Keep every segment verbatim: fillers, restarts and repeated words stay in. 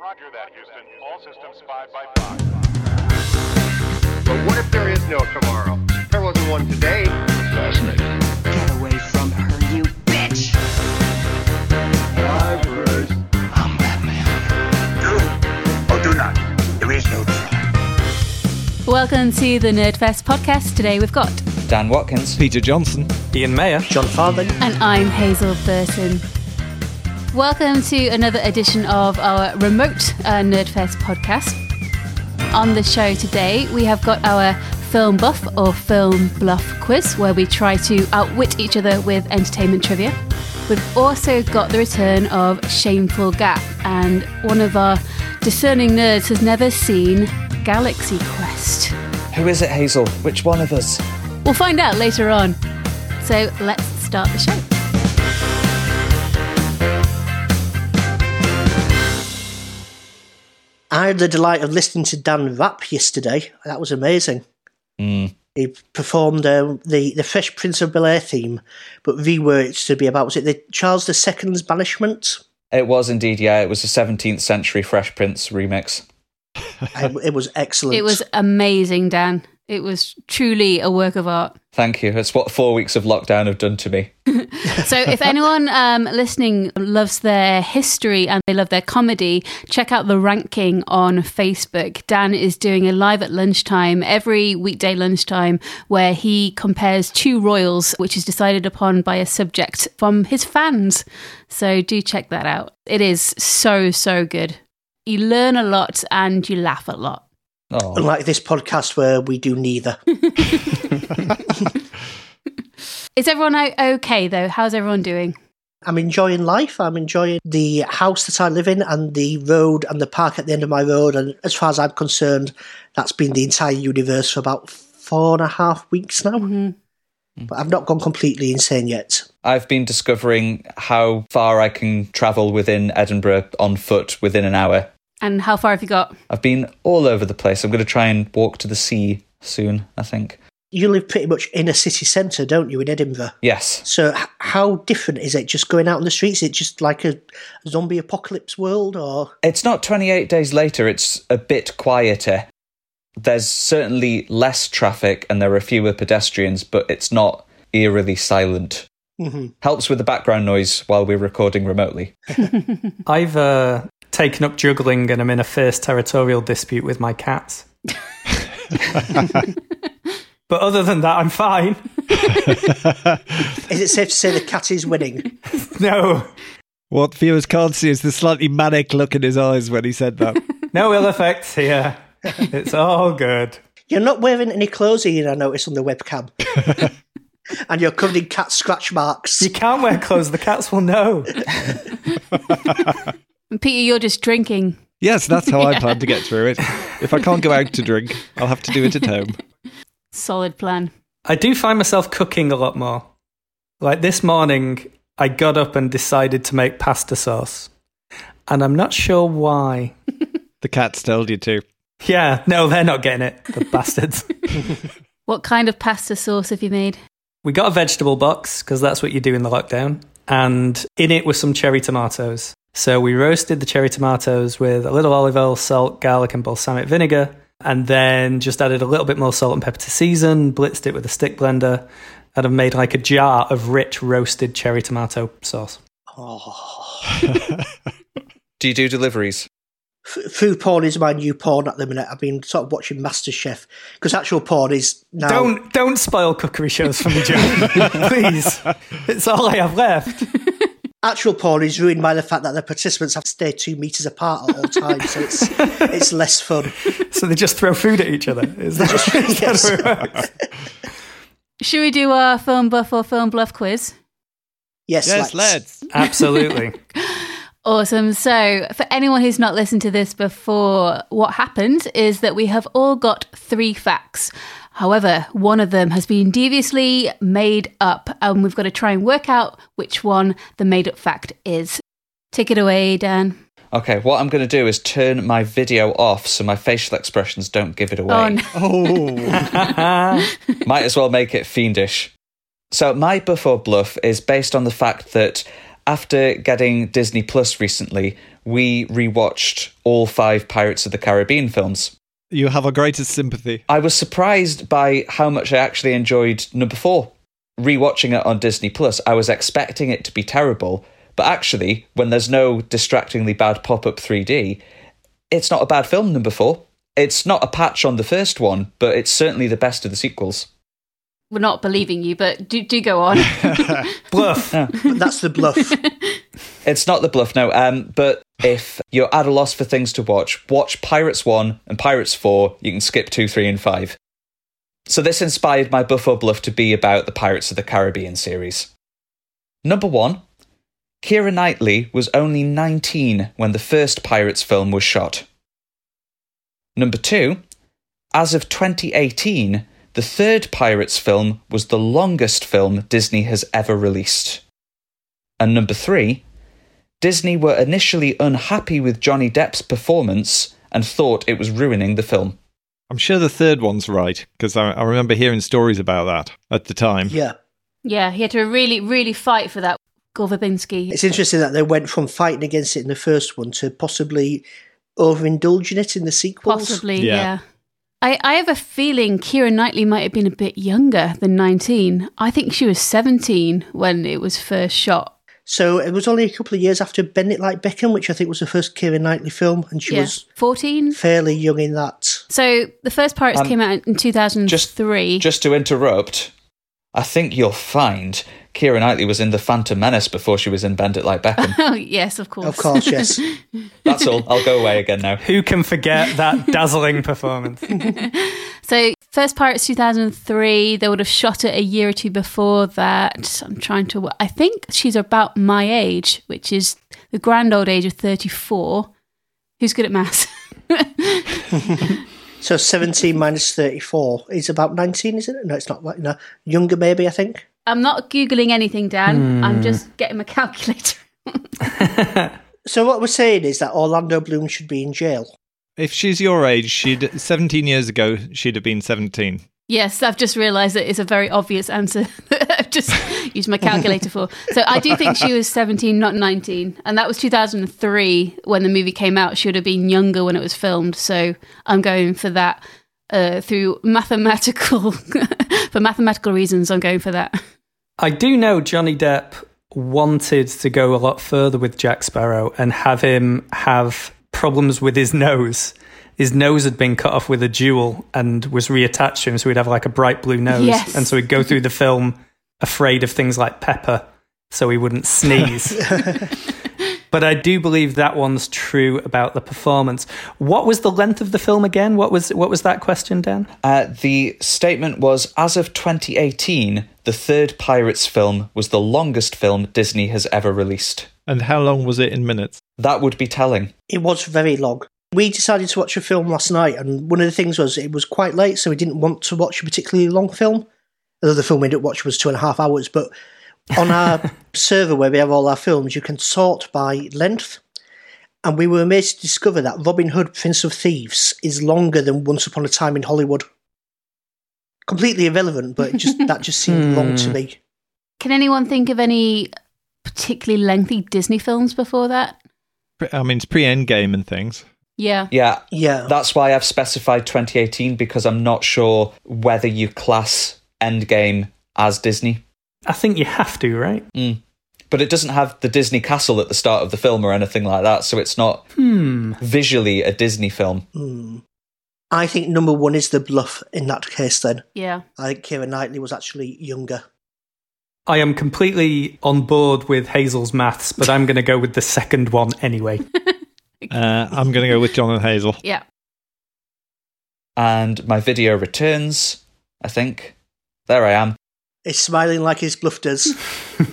Roger that, Houston. All systems five by five. But what if there is no tomorrow? There wasn't one today. Fascinating. Get away from her, you bitch! I'm Bruce. I'm Batman. Do or do not. There is no tomorrow. Welcome to the Nerdfest podcast. Today we've got Dan Watkins, Peter Johnson, Ian Mayer, John Farthing, and I'm Hazel Burton. Welcome to another edition of our remote uh, Nerdfest podcast. On the show today, we have got our Film Buff or Film Bluff quiz, where we try to outwit each other with entertainment trivia. We've also got the return of Shameful Gap, and one of our discerning nerds has never seen Galaxy Quest. Who is it, Hazel? Which one of us? We'll find out later on. So let's start the show. I had the delight of listening to Dan rap yesterday. That was amazing. Mm. He performed um, the, the Fresh Prince of Bel-Air theme, but reworked to be about, was it the Charles the Second's banishment? It was indeed, yeah. It was a seventeenth century Fresh Prince remix. I, it was excellent. It was amazing, Dan. It was truly a work of art. Thank you. That's what four weeks of lockdown have done to me. So if anyone um, listening loves their history and they love their comedy, check out the ranking on Facebook. Dan is doing a live at lunchtime, every weekday lunchtime, where he compares two royals, which is decided upon by a subject from his fans. So do check that out. It is so, so good. You learn a lot and you laugh a lot. Oh. Unlike this podcast where we do neither. Is everyone okay, though? How's everyone doing? I'm enjoying life. I'm enjoying the house that I live in and the road and the park at the end of my road. And as far as I'm concerned, that's been the entire universe for about four and a half weeks now. Mm-hmm. But I've not gone completely insane yet. I've been discovering how far I can travel within Edinburgh on foot within an hour. And how far have you got? I've been all over the place. I'm going to try and walk to the sea soon, I think. You live pretty much in a city centre, don't you, in Edinburgh? Yes. So h- how different is it just going out on the streets? Is it just like a zombie apocalypse world, or...? It's not twenty-eight Days Later. It's a bit quieter. There's certainly less traffic and there are fewer pedestrians, but it's not eerily silent. Mm-hmm. Helps with the background noise while we're recording remotely. I've... Uh... taken up juggling and I'm in a fierce territorial dispute with my cats. But other than that, I'm fine. Is it safe to say the cat is winning? No. What viewers can't see is the slightly manic look in his eyes when he said that. No ill effects here. It's all good. You're not wearing any clothes, Ian, I noticed on the webcam. And you're covered in cat scratch marks. You can't wear clothes, the cats will know. And Peter, you're just drinking. Yes, that's how yeah. I plan to get through it. If I can't go out to drink, I'll have to do it at home. Solid plan. I do find myself cooking a lot more. Like this morning, I got up and decided to make pasta sauce. And I'm not sure why. The cats told you to. Yeah, no, they're not getting it, the bastards. What kind of pasta sauce have you made? We got a vegetable box, because that's what you do in the lockdown. And in it were some cherry tomatoes. So we roasted the cherry tomatoes with a little olive oil, salt, garlic and balsamic vinegar, and then just added a little bit more salt and pepper to season, blitzed it with a stick blender, and I've made like a jar of rich roasted cherry tomato sauce. Oh. Do you do deliveries? F- food porn is my new porn at the minute. I've been sort of watching MasterChef, because actual porn is now... Don't, don't spoil cookery shows for me, John. Please. It's all I have left. Actual porn is ruined by the fact that the participants have to stay two metres apart at all times, so it's it's less fun. So they just throw food at each other? Is that, just, is yes. that how it works? Should we do our Film Buff or Film Bluff quiz? Yes, yes, let's. let's. Absolutely. Awesome. So for anyone who's not listened to this before, what happened is that we have all got three facts. However, one of them has been deviously made up and we've got to try and work out which one the made up fact is. Take it away, Dan. Okay, what I'm going to do is turn my video off so my facial expressions don't give it away. Oh, no. oh. Might as well make it fiendish. So my buff or bluff is based on the fact that after getting Disney Plus recently, we rewatched all five Pirates of the Caribbean films. You have our greatest sympathy. I was surprised by how much I actually enjoyed number four. Rewatching it on Disney Plus, I was expecting it to be terrible, but actually, when there's no distractingly bad pop-up three D, it's not a bad film, number four. It's not a patch on the first one, but it's certainly the best of the sequels. We're not believing you, but do do go on. Bluff. No. That's the bluff. It's not the bluff, no. Um, but if you're at a loss for things to watch, watch Pirates one and Pirates four. You can skip two, three, and five. So this inspired my Buff or Bluff to be about the Pirates of the Caribbean series. Number one, Keira Knightley was only nineteen when the first Pirates film was shot. Number two, as of twenty eighteen, the third Pirates film was the longest film Disney has ever released. And number three, Disney were initially unhappy with Johnny Depp's performance and thought it was ruining the film. I'm sure the third one's right, because I, I remember hearing stories about that at the time. Yeah. Yeah, he had to really, really fight for that, Gore Verbinski. It's interesting that they went from fighting against it in the first one to possibly overindulging it in the sequels. Possibly, yeah. yeah. I, I have a feeling Keira Knightley might have been a bit younger than nineteen. I think she was seventeen when it was first shot. So it was only a couple of years after Bend It Like Beckham, which I think was the first Keira Knightley film, and she yeah. was fourteen, fairly young in that. So the first Pirates um, came out in two thousand three. Just, just to interrupt, I think you'll find Keira Knightley was in The Phantom Menace before she was in Bend It Like Beckham. Oh, yes, of course. Of course, yes. That's all. I'll go away again now. Who can forget that dazzling performance? So first Pirates two thousand three, they would have shot it a year or two before that. I'm trying to... I think she's about my age, which is the grand old age of thirty-four. Who's good at maths? So seventeen minus thirty-four is about nineteen, isn't it? No, it's not. No, younger maybe, I think. I'm not Googling anything, Dan. Mm. I'm just getting my calculator. So what we're saying is that Orlando Bloom should be in jail. If she's your age, she'd seventeen years ago, she'd have been seventeen. Yes, I've just realised that it's a very obvious answer that I've just used my calculator for. So I do think she was seventeen, not nineteen. And that was two thousand three when the movie came out. She would have been younger when it was filmed. So I'm going for that uh, through mathematical, for mathematical reasons, I'm going for that. I do know Johnny Depp wanted to go a lot further with Jack Sparrow and have him have problems with his nose. His nose had been cut off with a jewel and was reattached to him, so he'd have like a bright blue nose. Yes. And so he'd go through the film afraid of things like pepper, so he wouldn't sneeze. But I do believe that one's true about the performance. What was the length of the film again? What was what was that question, Dan? Uh, the statement was, as of twenty eighteen, the third Pirates film was the longest film Disney has ever released. And how long was it in minutes? That would be telling. It was very long. We decided to watch a film last night, and one of the things was it was quite late, so we didn't want to watch a particularly long film. The other film we didn't watch was two and a half hours, but on our server where we have all our films, you can sort by length, and we were amazed to discover that Robin Hood, Prince of Thieves is longer than Once Upon a Time in Hollywood. Completely irrelevant, but it just that just seemed long to me. Can anyone think of any particularly lengthy Disney films before that? I mean, it's pre-Endgame and things. Yeah. yeah, yeah. That's why I've specified twenty eighteen, because I'm not sure whether you class Endgame as Disney. I think you have to, right? Mm. But it doesn't have the Disney castle at the start of the film or anything like that, so it's not hmm. visually a Disney film. Mm. I think number one is the bluff in that case then. Yeah. I think Keira Knightley was actually younger. I am completely on board with Hazel's maths, but I'm going to go with the second one anyway. Uh, I'm going to go with John and Hazel. Yeah. And my video returns, I think. There I am. He's smiling like his bluff does.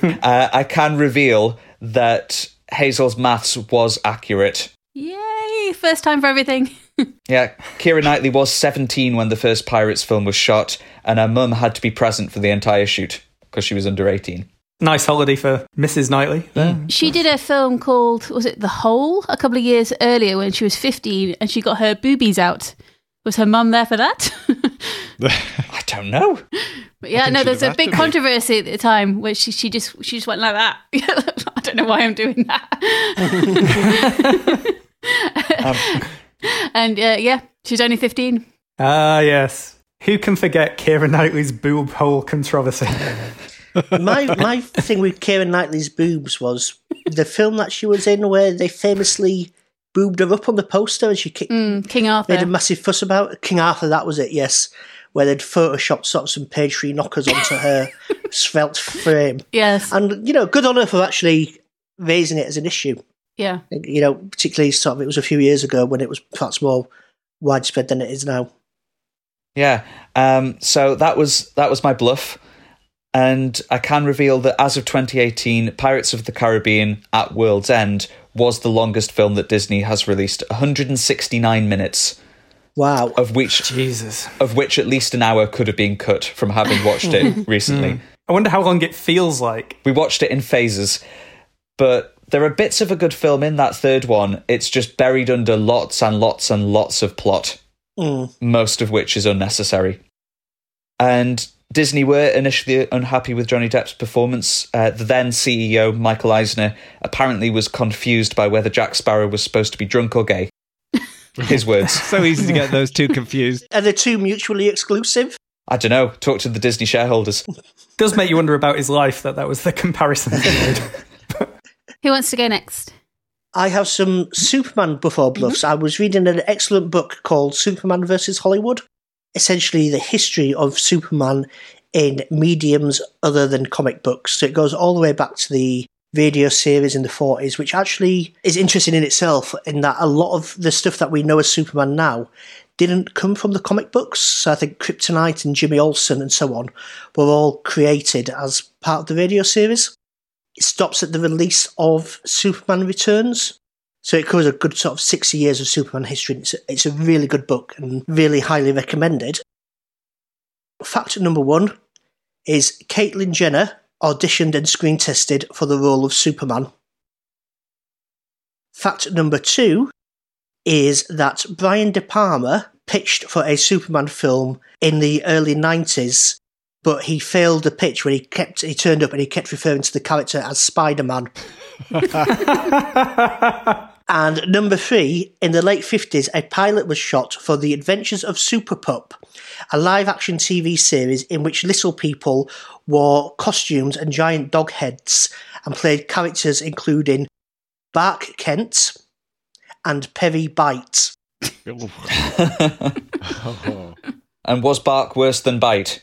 uh, I can reveal that Hazel's maths was accurate. Yay! First time for everything. Yeah, Keira Knightley was seventeen when the first Pirates film was shot, and her mum had to be present for the entire shoot because she was under eighteen. Nice holiday for Missus Knightley. Yeah. She did a film called, was it The Hole? A couple of years earlier when she was fifteen and she got her boobies out. Was her mum there for that? I don't know. Yeah, no, there's a big controversy at the time where she, she just she just went like that. I don't know why I'm doing that. um, and uh, yeah, she's only fifteen. Ah, uh, yes. Who can forget Keira Knightley's boob hole controversy? my my thing with Keira Knightley's boobs was the film that she was in where they famously boobed her up on the poster and she kicked, mm, King Arthur. Made a massive fuss about it. King Arthur, that was it, yes. Where they'd photoshopped sort of some page three knockers onto her svelte frame. Yes. And, you know, good on her for actually raising it as an issue. Yeah. You know, particularly sort of, it was a few years ago when it was perhaps more widespread than it is now. Yeah. Um, so that was that was my bluff. And I can reveal that as of twenty eighteen, Pirates of the Caribbean at World's End was the longest film that Disney has released, one hundred sixty-nine minutes. Wow. Of which Jesus. Of which at least an hour could have been cut from having watched it recently. Mm. I wonder how long it feels like. We watched it in phases. But there are bits of a good film in that third one. It's just buried under lots and lots and lots of plot. Mm. Most of which is unnecessary. And Disney were initially unhappy with Johnny Depp's performance. Uh, the then C E O, Michael Eisner, apparently was confused by whether Jack Sparrow was supposed to be drunk or gay. His words. So easy to get those two confused. Are the two mutually exclusive? I don't know. Talk to the Disney shareholders. Does make you wonder about his life that that was the comparison. Who wants to go next? I have some Superman before bluffs. Mm-hmm. I was reading an excellent book called Superman versus Hollywood. Essentially the history of Superman in mediums other than comic books. So it goes all the way back to the radio series in the forties, which actually is interesting in itself in that a lot of the stuff that we know as Superman now didn't come from the comic books. So I think Kryptonite and Jimmy Olsen and so on were all created as part of the radio series. It stops at the release of Superman Returns. So it covers a good sort of sixty years of Superman history. It's a, it's a really good book and really highly recommended. Fact number one is Caitlyn Jenner auditioned and screen tested for the role of Superman. Fact number two is that Brian De Palma pitched for a Superman film in the early nineties, but he failed the pitch when he kept he turned up and he kept referring to the character as Spider-Man. And number three, in the late fifties, a pilot was shot for The Adventures of Superpup, a live-action T V series in which little people wore costumes and giant dog heads and played characters including Bark Kent and Perry Bite. Oh. And was Bark worse than Bite?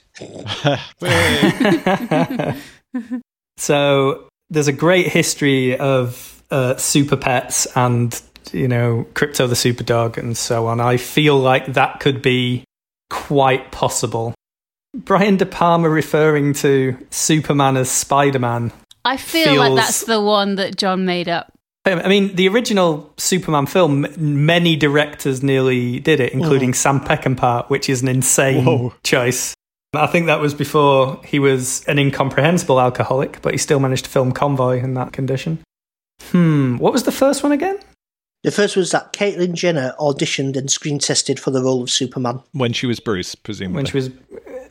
So there's a great history of Uh, super pets and, you know, Crypto the Superdog and so on. I feel like that could be quite possible. Brian De Palma referring to Superman as Spider-Man. I feel feels... like that's the one that John made up. I mean, the original Superman film, many directors nearly did it, including mm. Sam Peckinpah, which is an insane Whoa. choice. I think that was before he was an incomprehensible alcoholic, but he still managed to film Convoy in that condition. Hmm, what was the first one again? The first was that Caitlyn Jenner auditioned and screen tested for the role of Superman. When she was Bruce, presumably. When she was an,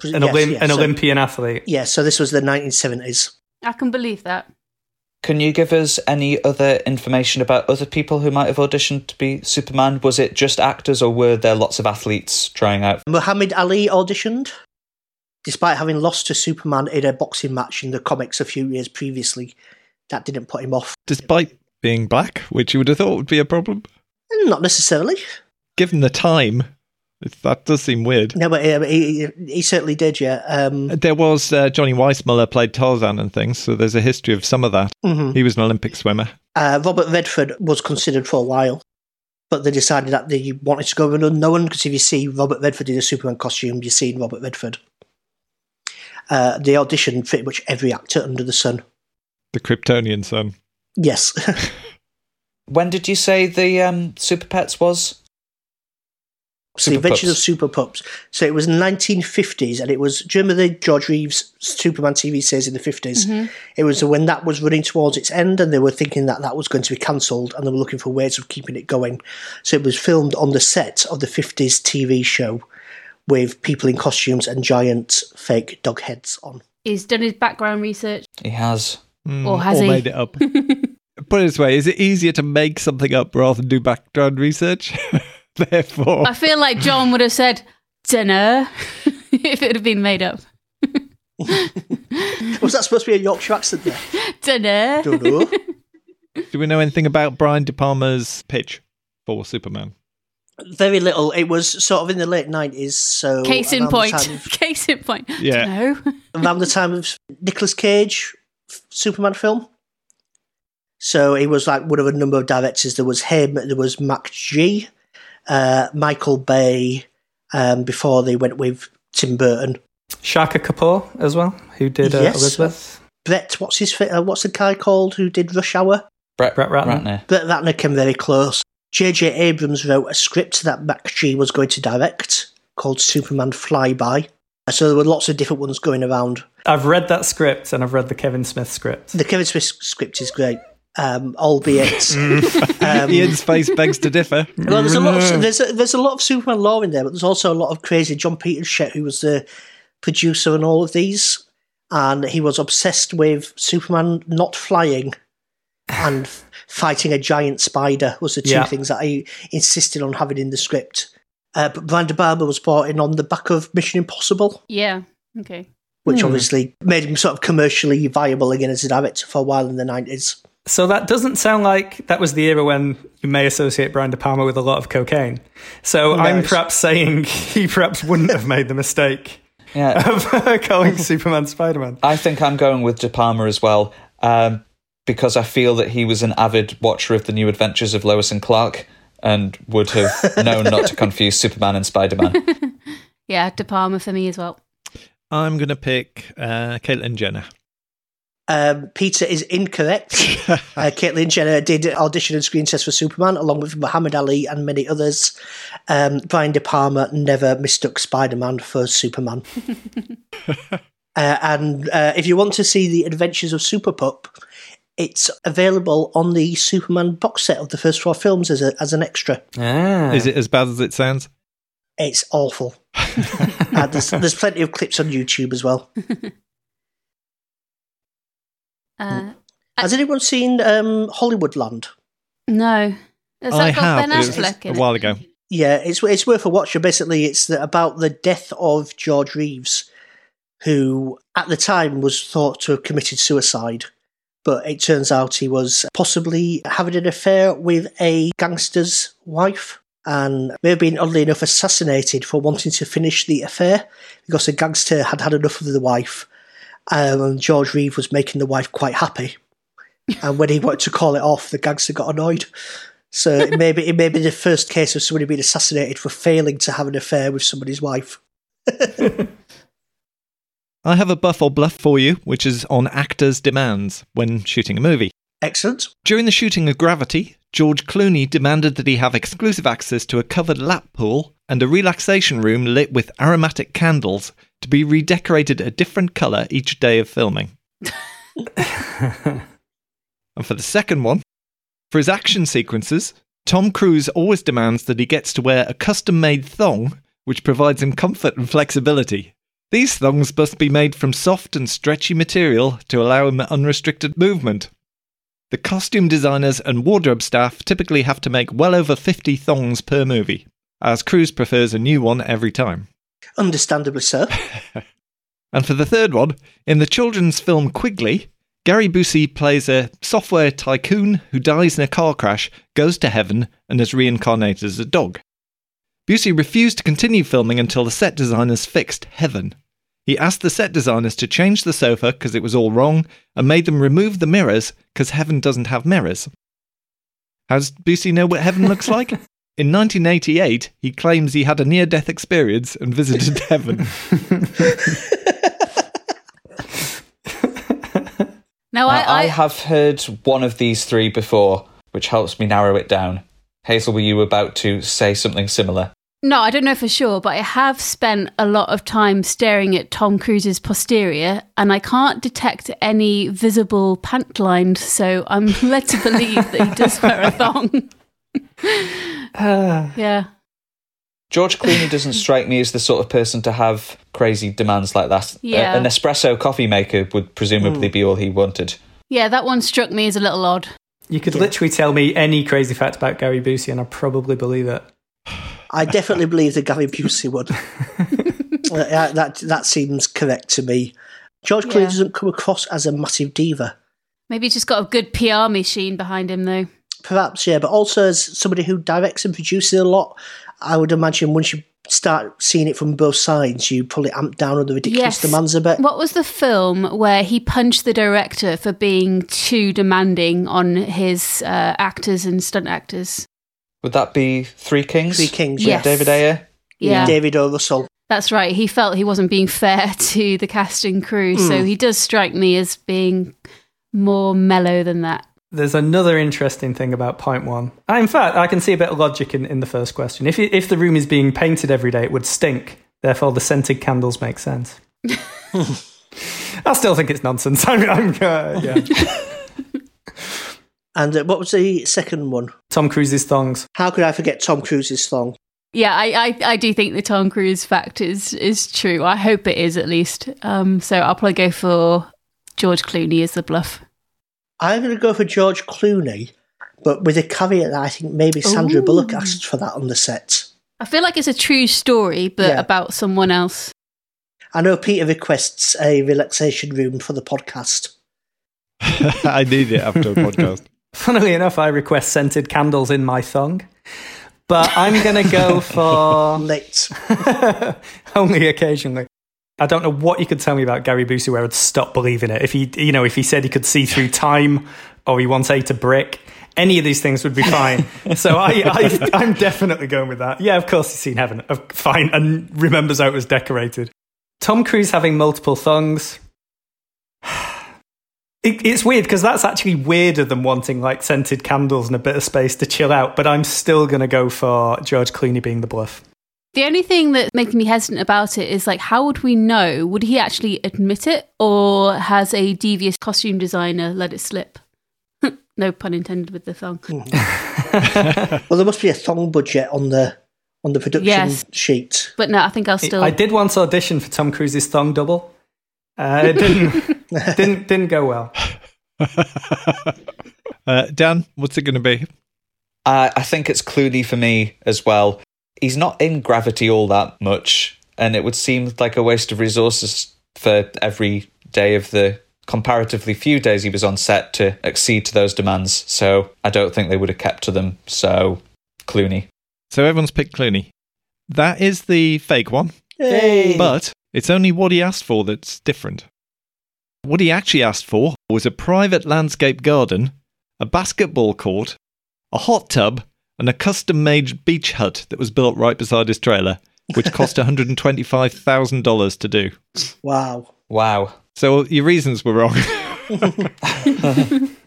yes, Olymp- yeah, an so, Olympian athlete. Yeah, so this was the nineteen seventies. I can believe that. Can you give us any other information about other people who might have auditioned to be Superman? Was it just actors or were there lots of athletes trying out? Muhammad Ali auditioned, despite having lost to Superman in a boxing match in the comics a few years previously. That didn't put him off. Despite being black, which you would have thought would be a problem? Not necessarily. Given the time, that does seem weird. No, but um, he, he certainly did, yeah. Um, there was uh, Johnny Weissmuller played Tarzan and things, so there's a history of some of that. Mm-hmm. He was an Olympic swimmer. Uh, Robert Redford was considered for a while, but they decided that they wanted to go with an unknown, because if you see Robert Redford in a Superman costume, you're seeing Robert Redford. Uh, they auditioned pretty much every actor under the sun. The Kryptonian son. Yes. When did you say the um, Super Pets was? So the Adventures of Super Pups. So it was nineteen fifties, and it was, do you remember the George Reeves Superman T V series in the fifties? Mm-hmm. It was when that was running towards its end, and they were thinking that that was going to be cancelled, and they were looking for ways of keeping it going. So it was filmed on the set of the fifties T V show, with people in costumes and giant fake dog heads on. He's done his background research. He has. Mm, or has or he? Made it up. Put it this way, is it easier to make something up rather than do background research? Therefore... I feel like John would have said, dunno, if it had been made up. Was that supposed to be a Yorkshire accent there? Dunno. Dunno. Do we know anything about Brian De Palma's pitch for Superman? Very little. It was sort of in the late nineties, so... Case in point. Of, Case in point. Yeah. Dunno. Around the time of Nicolas Cage Superman film. So he was like one of a number of directors. There was him, there was Mac G, uh, Michael Bay, um, before they went with Tim Burton. Shaka Kapoor as well, who did uh, yes. Elizabeth. Brett, what's his uh, what's the guy called who did Rush Hour? Brett, Brett Ratner. Ratner. Brett Ratner came very close. J J Abrams wrote a script that Mac G was going to direct called Superman Flyby. So there were lots of different ones going around. I've read that script and I've read the Kevin Smith script. The Kevin Smith script is great. Um, albeit um, Ian's face begs to differ. Well, there's a lot of there's a, there's a lot of Superman lore in there, but there's also a lot of crazy John Peters shit, who was the producer on all of these, and he was obsessed with Superman not flying and fighting a giant spider was the two yeah. things that he insisted on having in the script. Uh, but Brian De Palma was brought in on the back of Mission Impossible. Yeah. Okay. Which hmm. obviously made him sort of commercially viable again as a director for a while in the nineties. So that doesn't sound like that was the era when you may associate Brian De Palma with a lot of cocaine. So no, I'm it's... perhaps saying he perhaps wouldn't have made the mistake yeah. of calling Superman Spider-Man. I think I'm going with De Palma as well, um, because I feel that he was an avid watcher of the New Adventures of Lois and Clark and would have known not to confuse Superman and Spider-Man. Yeah, De Palma for me as well. I'm going to pick uh, Caitlyn Jenner. Um, Peter is incorrect. uh, Caitlyn Jenner did audition and screen test for Superman along with Muhammad Ali and many others. um, Brian De Palma never mistook Spider-Man for Superman. uh, and uh, if you want to see The Adventures of Superpup, it's available on the Superman box set of the first four films as, a, as an extra. ah. Is it as bad as it sounds? It's awful. uh, there's, there's plenty of clips on YouTube as well. Uh, Has I, anyone seen um, Hollywoodland? No. Has I that got have. Ben Affleck in it? A while ago. Yeah, it's it's worth a watch. Basically, it's the, about the death of George Reeves, who at the time was thought to have committed suicide, but it turns out he was possibly having an affair with a gangster's wife and may have been, oddly enough, assassinated for wanting to finish the affair because the gangster had had enough of the wife. Um, and George Reeves was making the wife quite happy, and when he wanted to call it off, the gangster got annoyed. So it may be, it may be the first case of somebody being assassinated for failing to have an affair with somebody's wife. I have a buff or bluff for you, which is on actors' demands when shooting a movie. Excellent. During the shooting of Gravity, George Clooney demanded that he have exclusive access to a covered lap pool and a relaxation room lit with aromatic candles to be redecorated a different colour each day of filming. And for the second one, for his action sequences, Tom Cruise always demands that he gets to wear a custom-made thong, which provides him comfort and flexibility. These thongs must be made from soft and stretchy material to allow him unrestricted movement. The costume designers and wardrobe staff typically have to make well over fifty thongs per movie, as Cruise prefers a new one every time. Understandably so. And for the third one, in the children's film Quigley, Gary Busey plays a software tycoon who dies in a car crash, goes to heaven, and is reincarnated as a dog. Busey refused to continue filming until the set designers fixed heaven. He asked the set designers to change the sofa because it was all wrong, and made them remove the mirrors because heaven doesn't have mirrors. How does Busey know what heaven looks like? In nineteen eighty-eight, he claims he had a near-death experience and visited heaven. Now, I, I... I have heard one of these three before, which helps me narrow it down. Hazel, were you about to say something similar? No, I don't know for sure, but I have spent a lot of time staring at Tom Cruise's posterior, and I can't detect any visible pant line, so I'm led to believe that he does wear a thong. Uh, yeah. George Clooney doesn't strike me as the sort of person to have crazy demands like that. Yeah. A, an espresso coffee maker would presumably mm. be all he wanted. Yeah, that one struck me as a little odd. You could yeah. literally tell me any crazy fact about Gary Busey and I'd probably believe it. I definitely believe that Gary Busey would. that, that that seems correct to me. George Clooney yeah. doesn't come across as a massive diva. Maybe he's just got a good P R machine behind him, though. Perhaps, yeah, but also as somebody who directs and produces a lot, I would imagine once you start seeing it from both sides, you probably amp down on the ridiculous yes. demands a bit. What was the film where he punched the director for being too demanding on his uh, actors and stunt actors? Would that be Three Kings? Three Kings, yeah. Yes. David Ayer? Yeah. David O. Russell. That's right. He felt he wasn't being fair to the cast and crew, mm. so he does strike me as being more mellow than that. There's another interesting thing about point one. In fact, I can see a bit of logic in, in the first question. If if the room is being painted every day, it would stink. Therefore, the scented candles make sense. I still think it's nonsense. I'm, I'm uh, yeah. And uh, what was the second one? Tom Cruise's thongs. How could I forget Tom Cruise's thong? Yeah, I, I, I do think the Tom Cruise fact is, is true. I hope it is, at least. Um, so I'll probably go for George Clooney as the bluff. I'm going to go for George Clooney, but with a caveat that I think maybe Sandra Ooh. Bullock asked for that on the set. I feel like it's a true story, but yeah. about someone else. I know Peter requests a relaxation room for the podcast. I need it after a podcast. Funnily enough, I request scented candles in my thong. But I'm going to go for... Late. Only occasionally. I don't know what you could tell me about Gary Busey where I'd stop believing it. If he, you know, if he said he could see through time or he once ate a brick, any of these things would be fine. So I, I, I'm definitely going with that. Yeah, of course he's seen heaven. Fine. And remembers how it was decorated. Tom Cruise having multiple thongs. It, it's weird because that's actually weirder than wanting like scented candles and a bit of space to chill out, but I'm still going to go for George Clooney being the bluff. The only thing that makes me hesitant about it is like, how would we know? Would he actually admit it or has a devious costume designer let it slip? No pun intended with the thong. Mm. Well, there must be a thong budget on the on the production yes. sheet. But no, I think I'll still... I did once audition for Tom Cruise's thong double. Uh, it didn't... didn't didn't go well. uh, Dan, what's it going to be? Uh, I think it's Clooney for me as well. He's not in Gravity all that much, and it would seem like a waste of resources for every day of the comparatively few days he was on set to accede to those demands. So I don't think they would have kept to them. So Clooney. So everyone's picked Clooney. That is the fake one. Hey. But it's only what he asked for that's different. What he actually asked for was a private landscape garden, a basketball court, a hot tub, and a custom-made beach hut that was built right beside his trailer, which cost one hundred twenty-five thousand dollars to do. Wow. Wow. So your reasons were wrong. And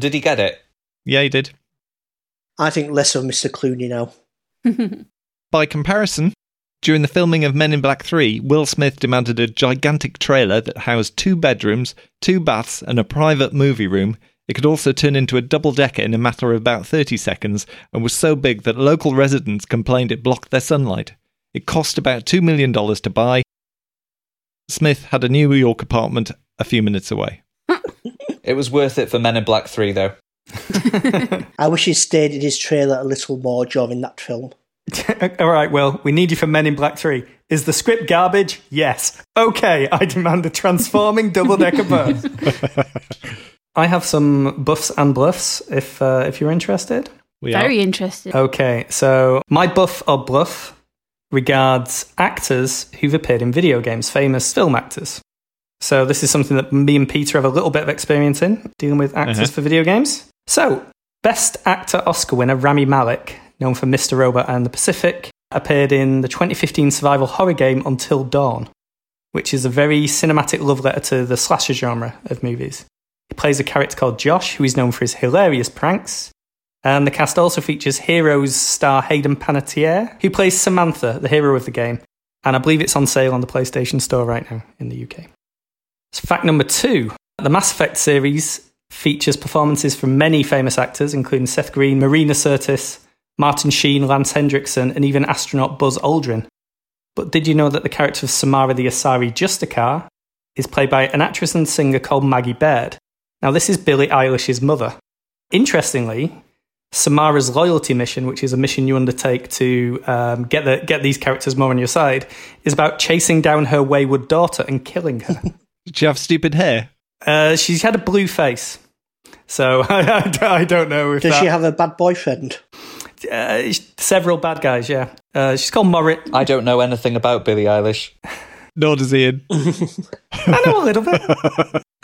did he get it? Yeah, he did. I think less of Mister Clooney now. By comparison... During the filming of Men in Black three, Will Smith demanded a gigantic trailer that housed two bedrooms, two baths, and a private movie room. It could also turn into a double-decker in a matter of about thirty seconds, and was so big that local residents complained it blocked their sunlight. It cost about two million dollars to buy. Smith had a New York apartment a few minutes away. It was worth it for Men in Black three, though. I wish he stayed in his trailer a little more during that film. All right, Will, we need you for Men in Black three. Is the script garbage? Yes. Okay, I demand a transforming double-decker bus. I have some buffs and bluffs, if uh, if you're interested. We are. Very interested. Okay, so my buff or bluff regards actors who've appeared in video games, famous film actors. So this is something that me and Peter have a little bit of experience in, dealing with actors uh-huh. for video games. So, Best Actor Oscar winner Rami Malek, known for Mister Robot and The Pacific, appeared in the twenty fifteen survival horror game Until Dawn, which is a very cinematic love letter to the slasher genre of movies. He plays a character called Josh, who is known for his hilarious pranks, and the cast also features Heroes star Hayden Panettiere, who plays Samantha, the hero of the game, and I believe it's on sale on the PlayStation Store right now in the U K. So fact number two, the Mass Effect series features performances from many famous actors, including Seth Green, Marina Sirtis, Martin Sheen, Lance Hendrickson, and even astronaut Buzz Aldrin. But did you know that the character of Samara the Asari Justicar is played by an actress and singer called Maggie Baird? Now, this is Billie Eilish's mother. Interestingly, Samara's loyalty mission, which is a mission you undertake to um, get the, get these characters more on your side, is about chasing down her wayward daughter and killing her. Did she have stupid hair? Uh, she's had a blue face. So I, I don't know if Does that... she have a bad boyfriend? Uh, several bad guys, yeah. Uh, she's called Morit. I don't know anything about Billie Eilish. Nor does Ian. I know a little bit.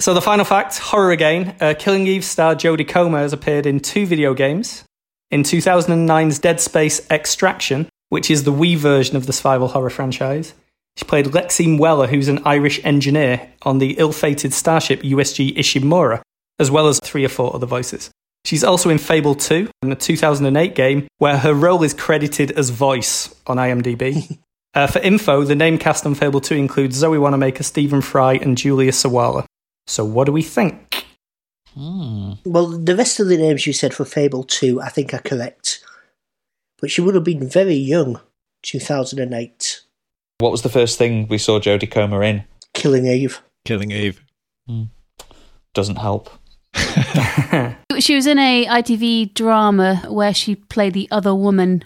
So the final fact, horror again. Uh, Killing Eve star Jodie Comer has appeared in two video games. In two thousand nine's Dead Space Extraction, which is the Wii version of the survival horror franchise, she played Lexine Weller, who's an Irish engineer on the ill-fated starship U S G Ishimura, as well as three or four other voices. She's also in Fable two, in the two thousand eight game, where her role is credited as voice on IMDb. uh, for info, the name cast on Fable two includes Zoe Wanamaker, Stephen Fry, and Julia Sawala. So what do we think? Hmm. Well, the rest of the names you said for Fable two, I think are correct. But she would have been very young, two thousand eight. What was the first thing we saw Jodie Comer in? Killing Eve. Killing Eve. Hmm. Doesn't help. She was in a I T V drama where she played the other woman.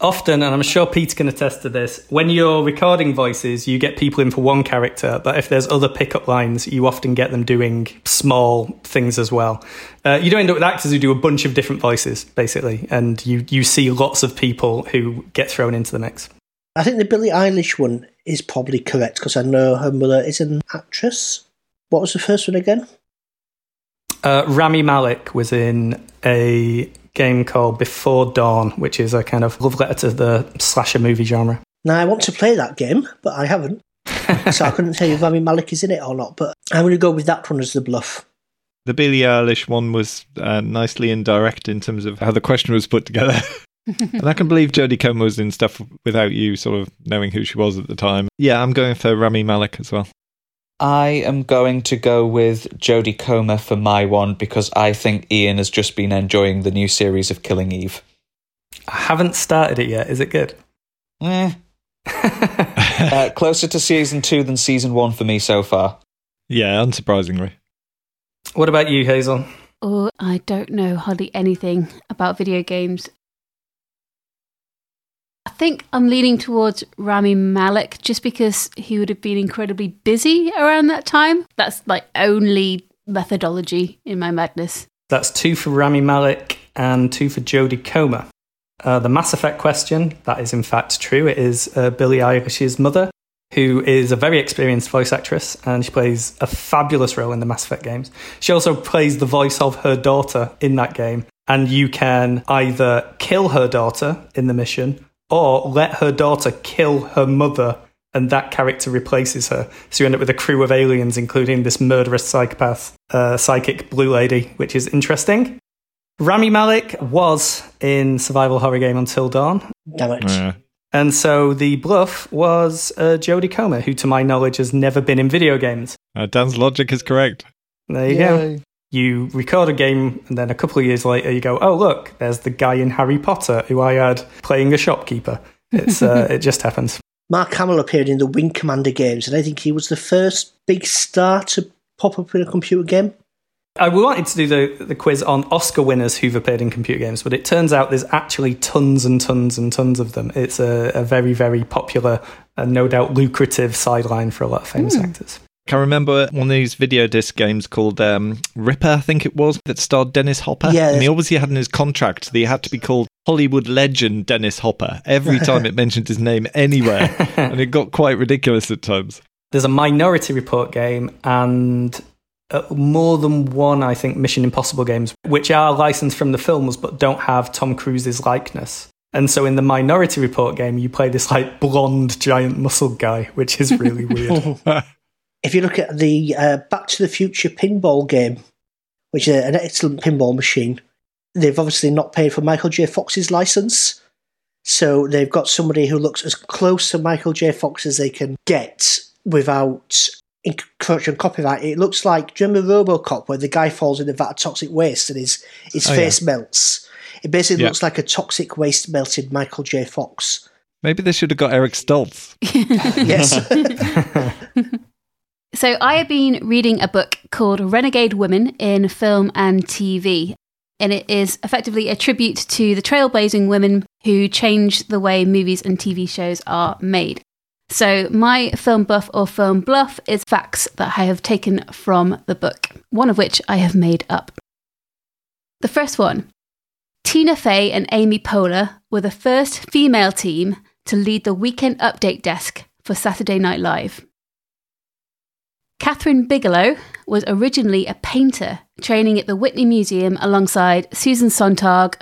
Often, and I'm sure Peter can attest to this, when you're recording voices, you get people in for one character, but if there's other pickup lines, you often get them doing small things as well. Uh, you don't end up with actors who do a bunch of different voices, basically, and you, you see lots of people who get thrown into the mix. I think the Billie Eilish one is probably correct, because I know her mother is an actress. What was the first one again? Uh, Rami Malek was in a game called Before Dawn, which is a kind of love letter to the slasher movie genre. Now, I want to play that game, but I haven't. So I couldn't tell you if Rami Malek is in it or not, but I'm going to go with that one as the bluff. The Billie Eilish one was uh, nicely indirect in terms of how the question was put together. And I can believe Jodie Comer was in stuff without you sort of knowing who she was at the time. Yeah, I'm going for Rami Malek as well. I am going to go with Jodie Comer for my one because I think Ian has just been enjoying the new series of Killing Eve. I haven't started it yet. Is it good? Eh. uh, closer to season two than season one for me so far. Yeah, unsurprisingly. What about you, Hazel? Oh, I don't know hardly anything about video games. I think I'm leaning towards Rami Malek just because he would have been incredibly busy around that time. That's like only methodology in my madness. That's two for Rami Malek and two for Jodie Comer. Uh, the Mass Effect question, that is in fact true. It is uh, Billie Eilish's mother, who is a very experienced voice actress, and she plays a fabulous role in the Mass Effect games. She also plays the voice of her daughter in that game, and you can either kill her daughter in the mission or let her daughter kill her mother, and that character replaces her. So you end up with a crew of aliens, including this murderous psychopath, uh, psychic blue lady, which is interesting. Rami Malek was in survival horror game Until Dawn. Damn it. Yeah. And so the bluff was uh, Jodie Comer, who, to my knowledge, has never been in video games. Uh, Dan's logic is correct. There you Yay. go. You record a game, and then a couple of years later you go, oh, look, there's the guy in Harry Potter who I had playing a shopkeeper. It's uh, It just happens. Mark Hamill appeared in the Wing Commander games, and I think he was the first big star to pop up in a computer game. I wanted to do the, the quiz on Oscar winners who've appeared in computer games, but it turns out there's actually tons and tons and tons of them. It's a, a very, very popular and no doubt lucrative sideline for a lot of famous mm. actors. Can I remember one of these video disc games called um, Ripper, I think it was, that starred Dennis Hopper? Yeah. And he obviously had in his contract that he had to be called Hollywood legend Dennis Hopper every time it mentioned his name anywhere. And it got quite ridiculous at times. There's a Minority Report game and uh, more than one, I think, Mission Impossible games, which are licensed from the films but don't have Tom Cruise's likeness. And so in the Minority Report game, you play this like blonde giant muscle guy, which is really weird. If you look at the uh, Back to the Future pinball game, which is an excellent pinball machine, they've obviously not paid for Michael J. Fox's license. So they've got somebody who looks as close to Michael J. Fox as they can get without encroaching copyright. It looks like, do you remember RoboCop, where the guy falls in a vat of toxic waste and his, his oh, face yeah. melts? It basically yeah. looks like a toxic waste melted Michael J. Fox. Maybe they should have got Eric Stoltz. Yes. So I have been reading a book called Renegade Women in Film and T V, and it is effectively a tribute to the trailblazing women who changed the way movies and T V shows are made. So my film buff or film bluff is facts that I have taken from the book, one of which I have made up. The first one. Tina Fey and Amy Poehler were the first female team to lead the Weekend Update desk for Saturday Night Live. Catherine Bigelow was originally a painter, training at the Whitney Museum alongside Susan Sontag,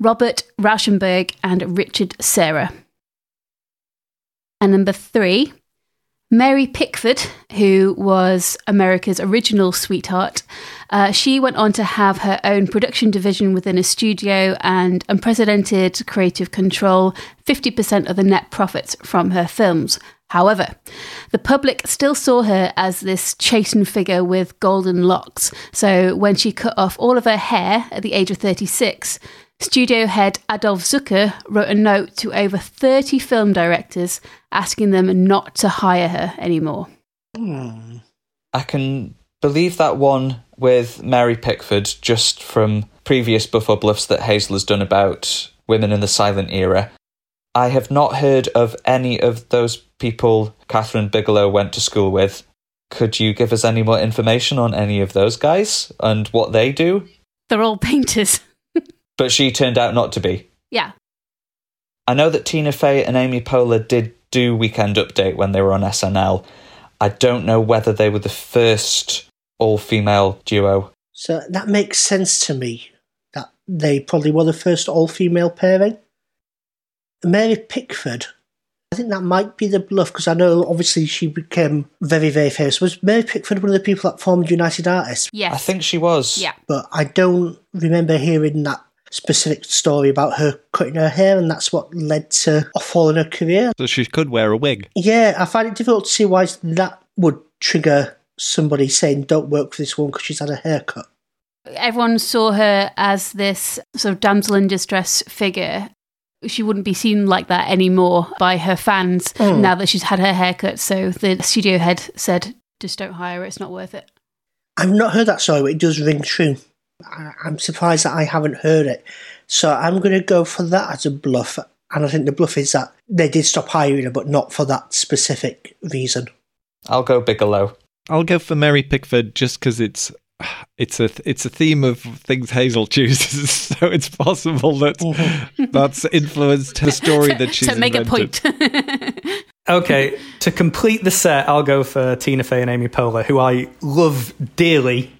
Robert Rauschenberg and Richard Serra. And number three, Mary Pickford, who was America's original sweetheart, uh, she went on to have her own production division within a studio and unprecedented creative control, fifty percent of the net profits from her films. However, the public still saw her as this chastened figure with golden locks. So when she cut off all of her hair at the age of thirty-six, studio head Adolf Zucker wrote a note to over thirty film directors asking them not to hire her anymore. Mm. I can believe that one with Mary Pickford just from previous Buff or Bluffs that Hazel has done about women in the silent era. I have not heard of any of those people Catherine Bigelow went to school with. Could you give us any more information on any of those guys and what they do? They're all painters. But she turned out not to be. Yeah. I know that Tina Fey and Amy Poehler did do Weekend Update when they were on S N L. I don't know whether they were the first all-female duo. So that makes sense to me, that they probably were the first all-female pairing. Mary Pickford, I think that might be the bluff, because I know obviously she became very, very famous. Was Mary Pickford one of the people that formed United Artists? Yes. I think she was. Yeah. But I don't remember hearing that specific story about her cutting her hair, and that's what led to a fall in her career. So she could wear a wig. Yeah, I find it difficult to see why that would trigger somebody saying don't work for this woman because she's had a haircut. Everyone saw her as this sort of damsel in distress figure. She wouldn't be seen like that anymore by her fans mm. now that she's had her haircut. So the studio head said, just don't hire her, it's not worth it. I've not heard that story, but it does ring true. I'm surprised that I haven't heard it. So I'm going to go for that as a bluff. And I think the bluff is that they did stop hiring her, but not for that specific reason. I'll go Bigelow. I'll go for Mary Pickford just because it's it's a it's a theme of things Hazel chooses. So it's possible that mm-hmm. that's influenced her story that she's to make invented. A point. Okay, to complete the set, I'll go for Tina Fey and Amy Poehler, who I love dearly.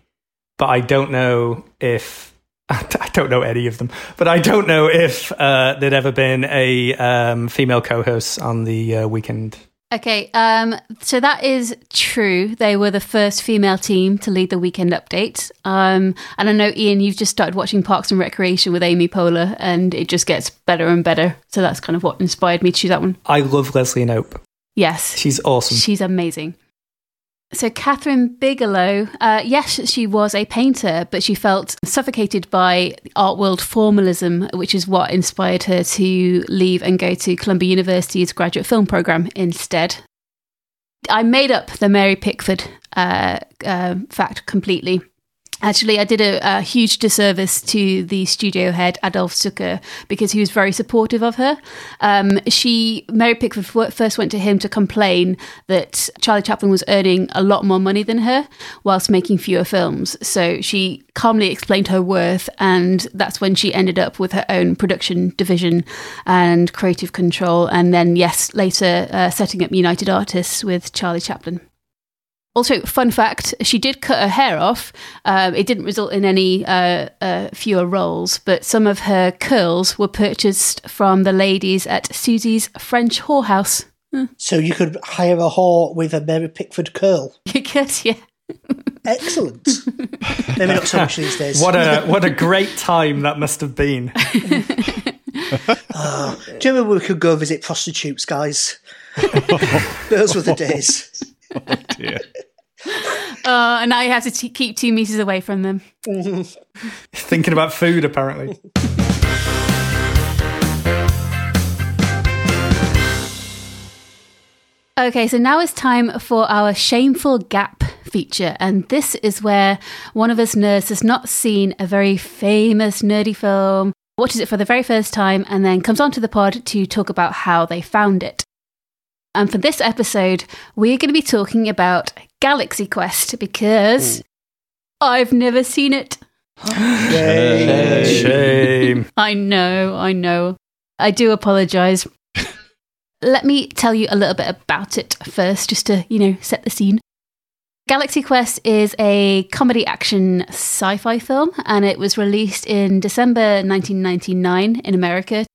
But I don't know if... I don't know any of them. But I don't know if uh, there'd ever been a um, female co-host on the uh, Weekend. Okay, um, so that is true. They were the first female team to lead the Weekend Update. Um, and I know, Ian, you've just started watching Parks and Recreation with Amy Poehler, and it just gets better and better. So that's kind of what inspired me to choose that one. I love Leslie Knope. Yes. She's awesome. She's amazing. So Catherine Bigelow, uh, yes, she was a painter, but she felt suffocated by art world formalism, which is what inspired her to leave and go to Columbia University's graduate film programme instead. I made up the Mary Pickford uh, uh, fact completely. Actually, I did a, a huge disservice to the studio head, Adolf Zucker, because he was very supportive of her. Um, she, Mary Pickford first went to him to complain that Charlie Chaplin was earning a lot more money than her whilst making fewer films. So she calmly explained her worth, and that's when she ended up with her own production division and creative control. And then, yes, later uh, setting up United Artists with Charlie Chaplin. Also, fun fact, she did cut her hair off. Um, it didn't result in any uh, uh, fewer roles, but some of her curls were purchased from the ladies at Susie's French Whorehouse. Mm. So you could hire a whore with a Mary Pickford curl? You could, yeah. Excellent. Maybe not so much these days. What a, what a great time that must have been. Oh, do you remember we could go visit prostitutes, guys? Those were the days. Oh, dear. Uh, and now you have to t- keep two meters away from them. Thinking about food, apparently. Okay, so now it's time for our Shameful Gap feature, and this is where one of us nerds has not seen a very famous nerdy film, watches it for the very first time, and then comes onto the pod to talk about how they found it. And for this episode, we're going to be talking about Galaxy Quest, because mm. I've never seen it. Shame. Shame. I know, I know. I do apologise. Let me tell you a little bit about it first, just to, you know, set the scene. Galaxy Quest is a comedy action sci-fi film, and it was released in December nineteen ninety-nine in America.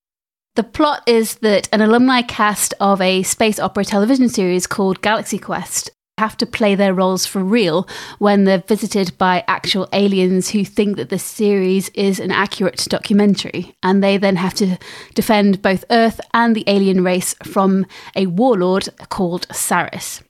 The plot is that an alumni cast of a space opera television series called Galaxy Quest have to play their roles for real when they're visited by actual aliens who think that the series is an accurate documentary, and they then have to defend both Earth and the alien race from a warlord called Saris.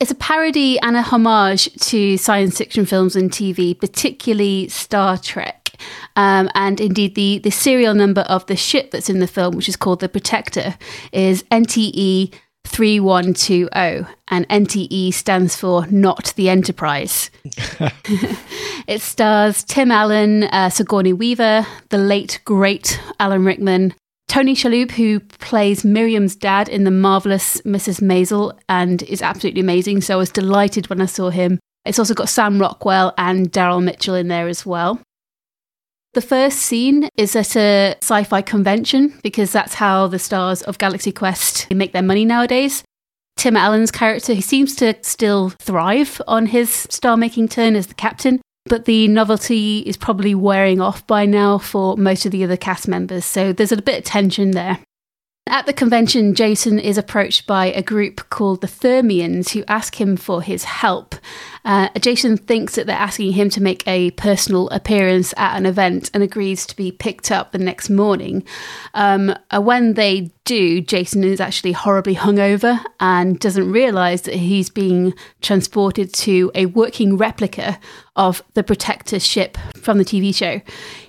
It's a parody and a homage to science fiction films and T V, particularly Star Trek, um, and indeed the, the serial number of the ship that's in the film, which is called the Protector, is N T E three one two zero, and N T E stands for Not the Enterprise. It stars Tim Allen, uh, Sigourney Weaver, the late, great Alan Rickman, Tony Shalhoub, who plays Miriam's dad in The Marvelous Missus Maisel and is absolutely amazing, so I was delighted when I saw him. It's also got Sam Rockwell and Daryl Mitchell in there as well. The first scene is at a sci-fi convention, because that's how the stars of Galaxy Quest make their money nowadays. Tim Allen's character, he seems to still thrive on his star-making turn as the captain, but the novelty is probably wearing off by now for most of the other cast members, so there's a bit of tension there. At the convention, Jason is approached by a group called the Thermians, who ask him for his help. Uh, Jason thinks that they're asking him to make a personal appearance at an event and agrees to be picked up the next morning. Um, when they do, Jason is actually horribly hungover and doesn't realise that he's being transported to a working replica of the Protector ship from the T V show.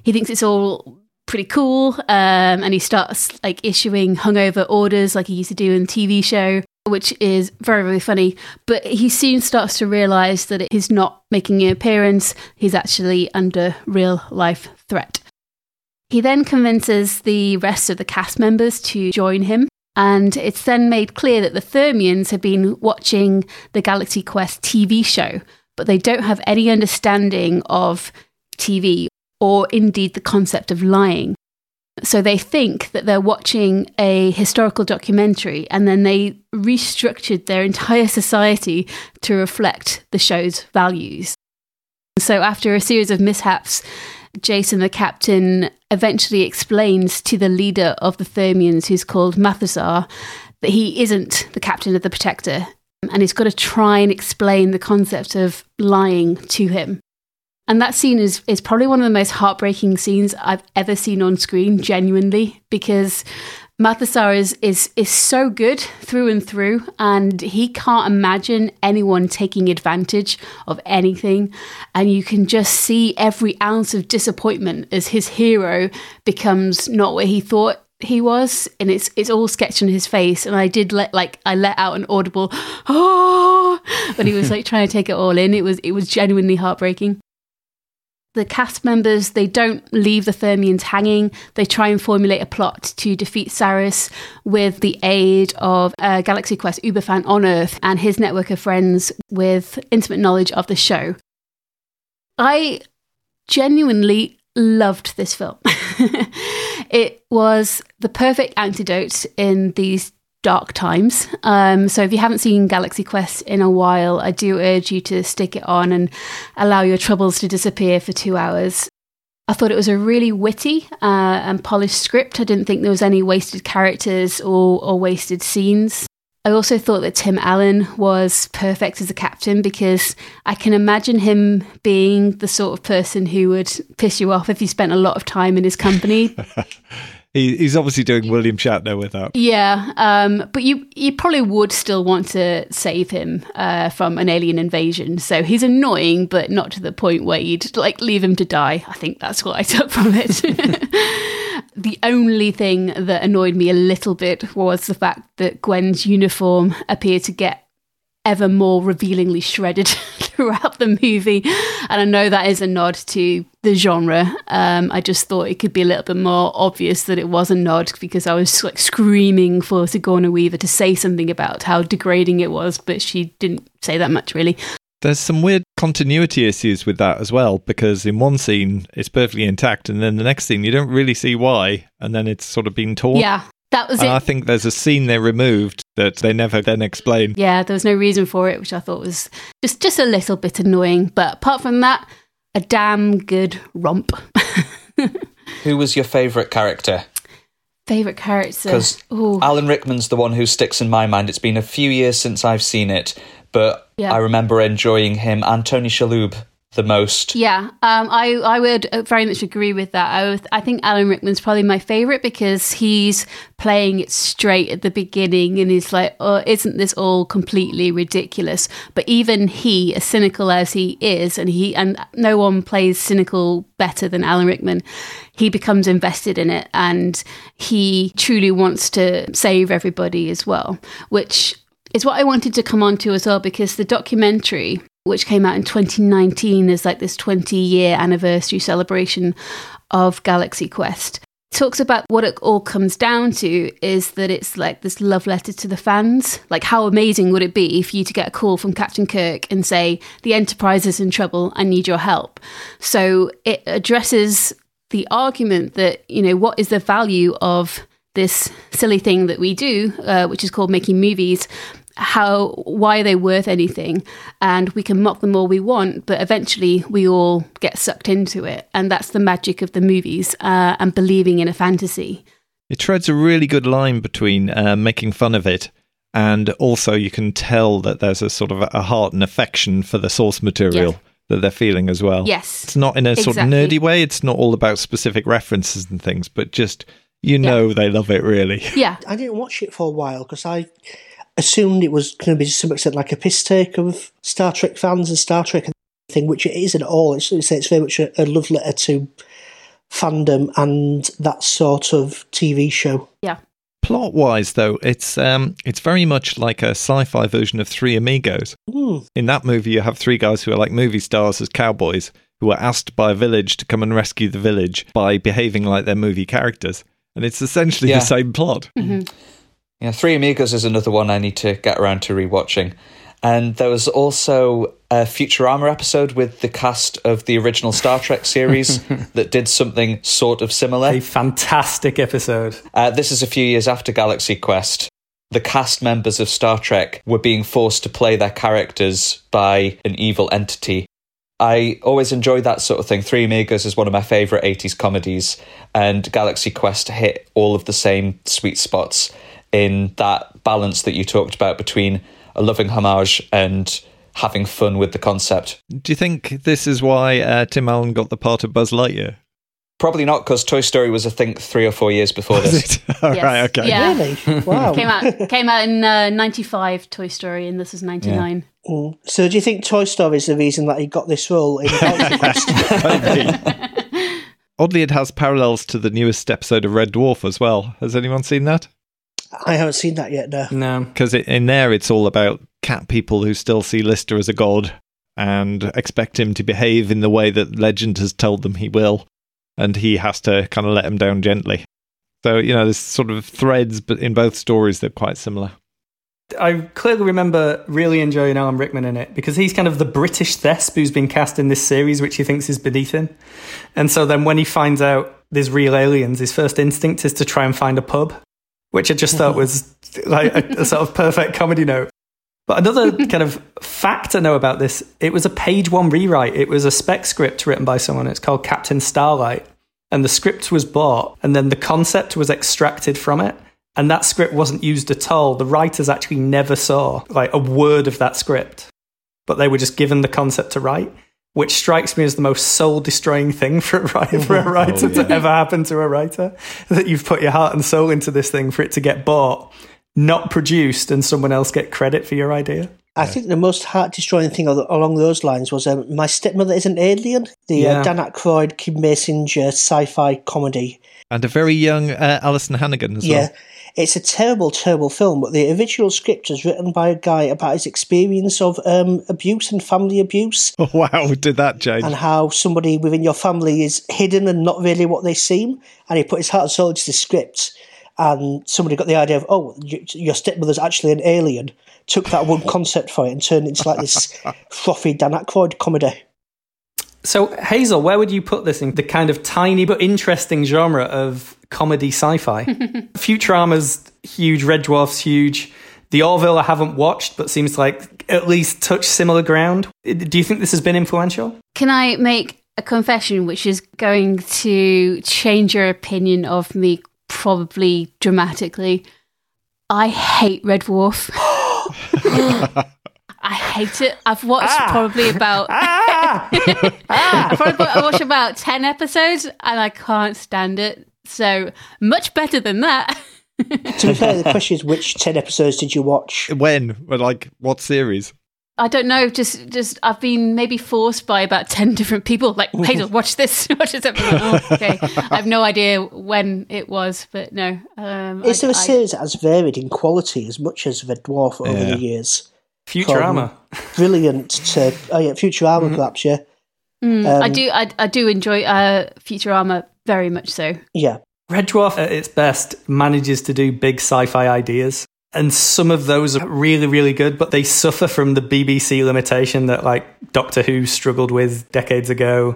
He thinks it's all pretty cool, um, and he starts like issuing hungover orders like he used to do in the T V show, which is very, very funny. But he soon starts to realise that he's not making an appearance, he's actually under real life threat. He then convinces the rest of the cast members to join him, and it's then made clear that the Thermians have been watching the Galaxy Quest T V show, but they don't have any understanding of T V, or indeed the concept of lying. So they think that they're watching a historical documentary, and then they restructured their entire society to reflect the show's values. So after a series of mishaps, Jason the captain eventually explains to the leader of the Thermians, who's called Mathazar, that he isn't the captain of the Protector, and he's got to try and explain the concept of lying to him. And that scene is, is probably one of the most heartbreaking scenes I've ever seen on screen, genuinely, because Mathazar is, is, is so good through and through, and he can't imagine anyone taking advantage of anything. And you can just see every ounce of disappointment as his hero becomes not what he thought he was, and it's it's all sketched on his face. And I did let like I let out an audible "oh" when he was like trying to take it all in. It was it was genuinely heartbreaking. The cast members, they don't leave the Thermians hanging. They try and formulate a plot to defeat Saris with the aid of a Galaxy Quest Uberfan on Earth and his network of friends with intimate knowledge of the show. I genuinely loved this film. It was the perfect antidote in these dark times. Um, so if you haven't seen Galaxy Quest in a while, I do urge you to stick it on and allow your troubles to disappear for two hours. I thought it was a really witty uh, and polished script. I didn't think there was any wasted characters or, or wasted scenes. I also thought that Tim Allen was perfect as a captain, because I can imagine him being the sort of person who would piss you off if you spent a lot of time in his company. He's obviously doing William Shatner with that. Yeah, um, but you you probably would still want to save him uh, from an alien invasion. So he's annoying, but not to the point where you'd like leave him to die. I think that's what I took from it. The only thing that annoyed me a little bit was the fact that Gwen's uniform appeared to get ever more revealingly shredded throughout the movie. And I know that is a nod to the genre. Um, I just thought it could be a little bit more obvious that it was a nod, because I was like screaming for Sigourney Weaver to say something about how degrading it was, but she didn't say that much, really. There's some weird continuity issues with that as well, because in one scene it's perfectly intact, and then the next scene you don't really see why, and then it's sort of been torn. Yeah. That was and it. I think there's a scene they removed that they never then explained. Yeah, there was no reason for it, which I thought was just, just a little bit annoying. But apart from that, a damn good romp. Who was your favourite character? Favourite character? Because Alan Rickman's the one who sticks in my mind. It's been a few years since I've seen it, but yeah. I remember enjoying him and Tony Shalhoub the most. Yeah, um, I, I would very much agree with that. I, would, I think Alan Rickman's probably my favourite, because he's playing it straight at the beginning and he's like, oh, isn't this all completely ridiculous? But even he, as cynical as he is, and he and no one plays cynical better than Alan Rickman, he becomes invested in it and he truly wants to save everybody as well, which is what I wanted to come on to as well, because the documentary, which came out in twenty nineteen as like this twenty year anniversary celebration of Galaxy Quest, talks about what it all comes down to is that it's like this love letter to the fans. Like, how amazing would it be for you to get a call from Captain Kirk and say, the Enterprise is in trouble, I need your help. So it addresses the argument that, you know, what is the value of this silly thing that we do, uh, which is called making movies? How, why are they worth anything? And we can mock them all we want, but eventually we all get sucked into it. And that's the magic of the movies uh, and believing in a fantasy. It treads a really good line between uh, making fun of it, and also you can tell that there's a sort of a heart and affection for the source material. Yes. That they're feeling as well. Yes. It's not in a exactly. sort of nerdy way. It's not all about specific references and things, but just, you know, yeah. they love it, really. Yeah. I didn't watch it for a while because I assumed it was going to be to some extent like a piss take of Star Trek fans and Star Trek and thing, which it isn't at all. It's, it's very much a, a love letter to fandom and that sort of T V show. Yeah. Plot-wise, though, it's um, it's very much like a sci-fi version of Three Amigos. Mm. In that movie, you have three guys who are like movie stars as cowboys who are asked by a village to come and rescue the village by behaving like their movie characters. And it's essentially yeah. the same plot. Mm-hmm. Yeah, Three Amigos is another one I need to get around to rewatching. And there was also a Futurama episode with the cast of the original Star Trek series that did something sort of similar. A fantastic episode. Uh, this is a few years after Galaxy Quest. The cast members of Star Trek were being forced to play their characters by an evil entity. I always enjoy that sort of thing. Three Amigos is one of my favourite eighties comedies, and Galaxy Quest hit all of the same sweet spots in that balance that you talked about between a loving homage and having fun with the concept. Do you think this is why uh, Tim Allen got the part of Buzz Lightyear? Probably not, because Toy Story was, I think, three or four years before was this. All yes. right, okay. Yeah. Really? Wow. came out came out in uh, ninety-five, Toy Story, and this is ninety-nine. Yeah. Mm. So do you think Toy Story is the reason that he got this role in Galaxy Quest? Oddly, it has parallels to the newest episode of Red Dwarf as well. Has anyone seen that? I haven't seen that yet, no. No. Because in there, it's all about cat people who still see Lister as a god and expect him to behave in the way that legend has told them he will, and he has to kind of let him down gently. So, you know, there's sort of threads, but in both stories, they're quite similar. I clearly remember really enjoying Alan Rickman in it, because he's kind of the British Thesp who's been cast in this series, which he thinks is beneath him. And so then when he finds out there's real aliens, his first instinct is to try and find a pub, which I just thought was like a, a sort of perfect comedy note. But another kind of fact I know about this, it was a page one rewrite. It was a spec script written by someone. It's called Captain Starlight. And the script was bought, and then the concept was extracted from it. And that script wasn't used at all. The writers actually never saw like a word of that script, but they were just given the concept to write, which strikes me as the most soul-destroying thing for a writer, for a writer oh, yeah. to ever happen to a writer, that you've put your heart and soul into this thing for it to get bought, not produced, and someone else get credit for your idea. I think the most heart-destroying thing along those lines was um, My Stepmother Is an Alien, the yeah. uh, Dan Aykroyd, Kim Basinger sci-fi comedy, And a very young uh, Alison Hannigan as yeah. well. Yeah, it's a terrible, terrible film, but the original script is written by a guy about his experience of um, abuse and family abuse. Oh, wow, did that change? And how somebody within your family is hidden and not really what they seem. And he put his heart and soul into the script. And somebody got the idea of, oh, your stepmother's actually an alien. Took that one concept for it and turned it into like this frothy Dan Aykroyd comedy. So, Hazel, where would you put this in the kind of tiny but interesting genre of comedy sci-fi? Futurama's huge, Red Dwarf's huge. The Orville I haven't watched, but seems to like at least touch similar ground. Do you think this has been influential? Can I make a confession which is going to change your opinion of me probably dramatically? I hate Red Dwarf. I hate it. I've watched ah, probably about ah, ah. I've probably watched about ten episodes and I can't stand it. So much better than that. To be fair, the question is which ten episodes did you watch? When? Like what series? I don't know. Just, just I've been maybe forced by about ten different people. Like, Hazel, watch this. Watch this. Oh, okay, I have no idea when it was, but no. Um, is I, there a I, series that has varied in quality as much as Red Dwarf over yeah. the years? Futurama, brilliant. To oh yeah, Futurama mm-hmm. perhaps yeah. Mm, um, I do, I, I do enjoy uh, Futurama very much so. Yeah, Red Dwarf at its best manages to do big sci-fi ideas, and some of those are really, really good. But they suffer from the B B C limitation that like Doctor Who struggled with decades ago.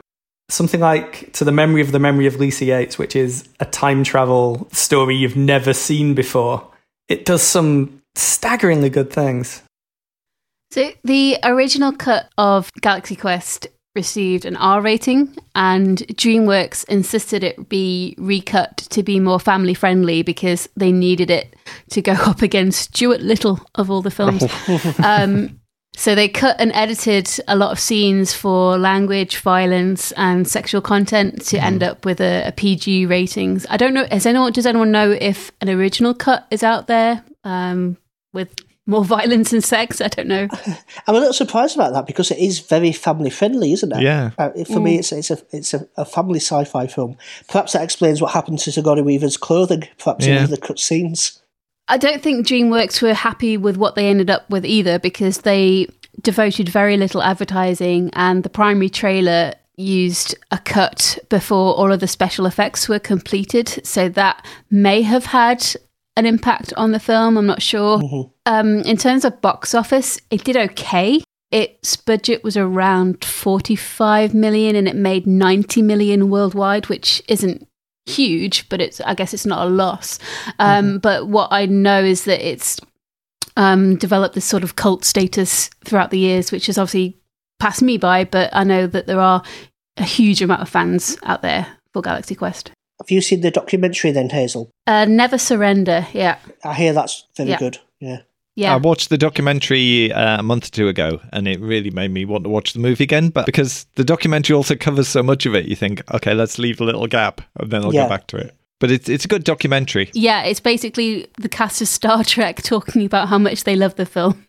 Something like To the Memory of the Memory of Lisa Yates, which is a time travel story you've never seen before. It does some staggeringly good things. So the original cut of Galaxy Quest received an R rating and DreamWorks insisted it be recut to be more family friendly because they needed it to go up against Stuart Little of all the films. um, so they cut and edited a lot of scenes for language, violence and sexual content to mm. end up with a, a P G ratings. I don't know. Has anyone, does anyone know if an original cut is out there um, with... more violence and sex? I don't know. I'm a little surprised about that because it is very family friendly, isn't it? Yeah. Uh, for mm. me, it's it's a it's a, a family sci-fi film. Perhaps that explains what happened to Sigourney Weaver's clothing, perhaps yeah. in the cut scenes. I don't think DreamWorks were happy with what they ended up with either because they devoted very little advertising and the primary trailer used a cut before all of the special effects were completed. So that may have had an impact on the film, I'm not sure. Mm-hmm. Um, in terms of box office, it did okay. Its budget was around forty-five million and it made ninety million worldwide, which isn't huge, but it's I guess it's not a loss. Um, mm-hmm. But what I know is that it's um, developed this sort of cult status throughout the years, which has obviously passed me by, but I know that there are a huge amount of fans out there for Galaxy Quest. Have you seen the documentary then, Hazel? Uh, Never Surrender, yeah. I hear that's very yeah. good, yeah. Yeah. I watched the documentary uh, a month or two ago and it really made me want to watch the movie again, but because the documentary also covers so much of it, you think, okay, let's leave a little gap and then I'll yeah. go back to it. But it's, it's a good documentary. Yeah, it's basically the cast of Star Trek talking about how much they love the film,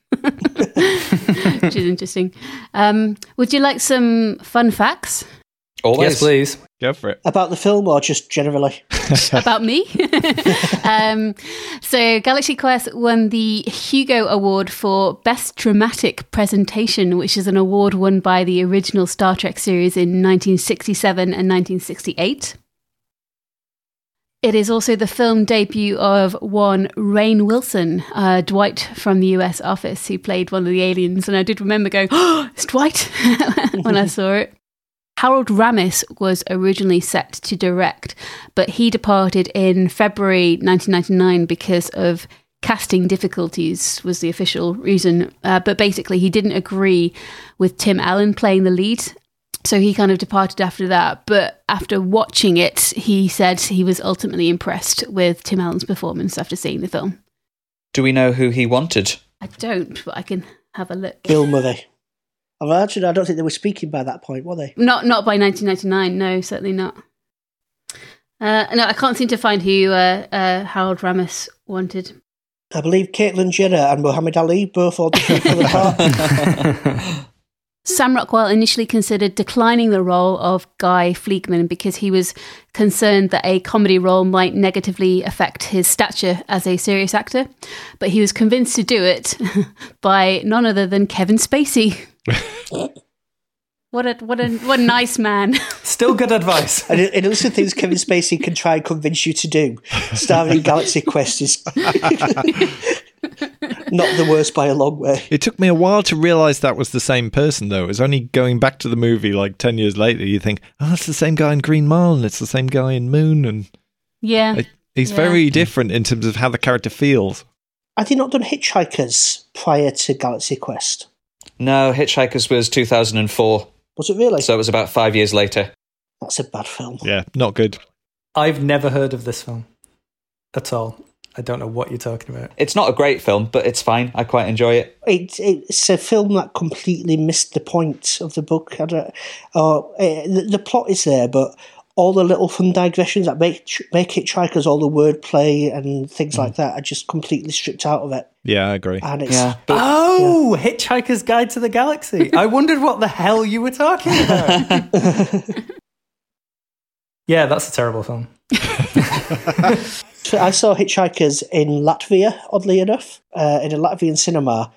which is interesting. Um, would you like some fun facts? Always. Yes, please. Go for it. About the film or just generally? About me? um, so Galaxy Quest won the Hugo Award for Best Dramatic Presentation, which is an award won by the original Star Trek series in nineteen sixty-seven and nineteen sixty-eight. It is also the film debut of one Rainn Wilson, uh, Dwight from the U S Office, who played one of the aliens. And I did remember going, oh, it's Dwight when I saw it. Harold Ramis was originally set to direct, but he departed in February nineteen ninety-nine because of casting difficulties was the official reason. Uh, but basically, he didn't agree with Tim Allen playing the lead, so he kind of departed after that. But after watching it, he said he was ultimately impressed with Tim Allen's performance after seeing the film. Do we know who he wanted? I don't, but I can have a look. Bill Murray. I don't think they were speaking by that point, were they? Not not by nineteen ninety-nine, no, certainly not. Uh, no, I can't seem to find who uh, uh, Harold Ramis wanted. I believe Caitlyn Jenner and Muhammad Ali both auditioned for the part. Sam Rockwell initially considered declining the role of Guy Fleegman because he was concerned that a comedy role might negatively affect his stature as a serious actor, but he was convinced to do it by none other than Kevin Spacey. What a what a what a nice man. Still good advice. And, and also things Kevin Spacey can try and convince you to do, starring Galaxy Quest, is not the worst by a long way. It took me a while to realise that was the same person, though. It was only going back to the movie like ten years later, you think, oh, that's the same guy in Green Mile and it's the same guy in Moon. And yeah. It, he's yeah. very different in terms of how the character feels. Had he not done Hitchhikers prior to Galaxy Quest? No, Hitchhikers was two thousand four. Was it really? So it was about five years later. That's a bad film. Yeah, not good. I've never heard of this film at all. I don't know what you're talking about. It's not a great film, but it's fine. I quite enjoy it. It it's a film that completely missed the point of the book. I don't, oh, it, the, the plot is there, but all the little fun digressions that make make it Hitchhikers, all the wordplay and things mm. like that, are just completely stripped out of it. Yeah, I agree. And it's, yeah, but, oh, yeah. Hitchhiker's Guide to the Galaxy. I wondered what the hell you were talking about. Yeah, that's a terrible film. So I saw Hitchhikers in Latvia, oddly enough, uh, in a Latvian cinema.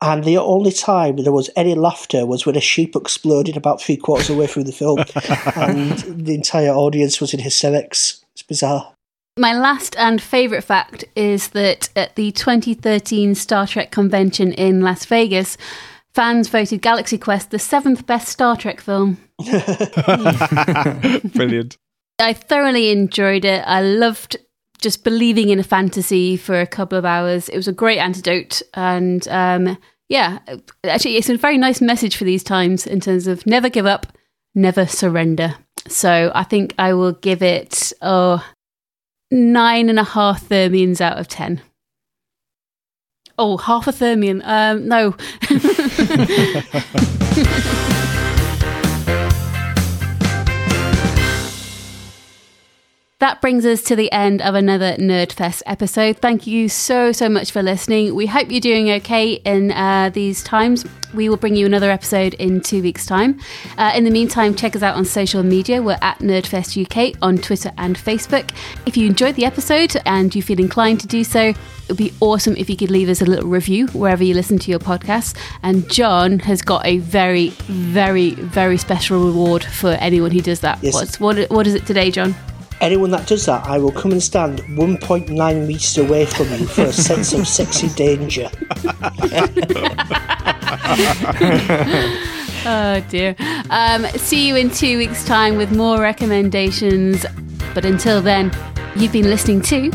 And the only time there was any laughter was when a sheep exploded about three quarters of the way through the film. And the entire audience was in hysterics. It's bizarre. My last and favourite fact is that at the twenty thirteen Star Trek convention in Las Vegas, fans voted Galaxy Quest the seventh best Star Trek film. Brilliant. I thoroughly enjoyed it. I loved just believing in a fantasy for a couple of hours. It was a great antidote. And um, yeah, actually, it's a very nice message for these times in terms of never give up, never surrender. So I think I will give it oh, nine and a half thermions out of ten. Oh, half a thermion. Um, no. That brings us to the end of another Nerdfest episode. Thank you so, so much for listening. We hope you're doing okay in uh, these times. We will bring you another episode in two weeks' time. Uh, in the meantime, check us out on social media. We're at Nerdfest U K on Twitter and Facebook. If you enjoyed the episode and you feel inclined to do so, it would be awesome if you could leave us a little review wherever you listen to your podcasts. And John has got a very, very, very special reward for anyone who does that. Yes. What's, what, what is it today, John? Anyone that does that, I will come and stand one point nine meters away from you for a sense of sexy danger. Oh, dear. Um, see you in two weeks' time with more recommendations. But until then, you've been listening to...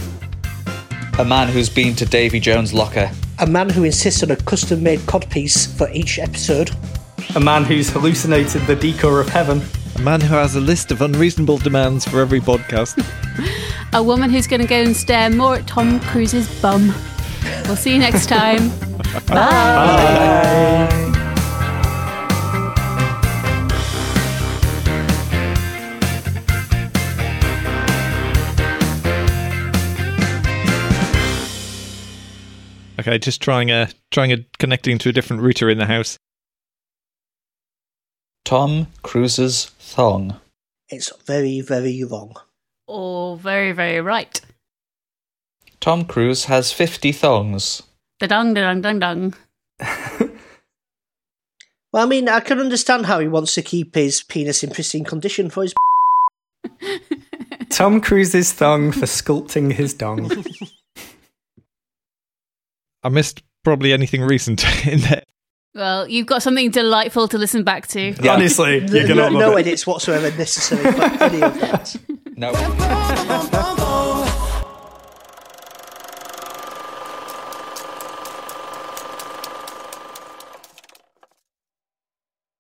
A man who's been to Davy Jones' locker. A man who insists on a custom-made codpiece for each episode. A man who's hallucinated the decor of heaven. A man who has a list of unreasonable demands for every podcast. A woman who's going to go and stare more at Tom Cruise's bum. We'll see you next time. Bye. Bye. Bye. Okay, just trying a trying a connecting to a different router in the house. Tom Cruise's thong. It's very, very wrong. Oh, very, very right. Tom Cruise has fifty thongs. Da-dung, da-dung, dung-dung. Well, I mean, I can understand how he wants to keep his penis in pristine condition for his... Tom Cruise's thong for sculpting his dong. I missed probably anything recent in there. Well, you've got something delightful to listen back to. Yeah. Honestly, you're going to love it. No edits whatsoever necessary for any of that. No.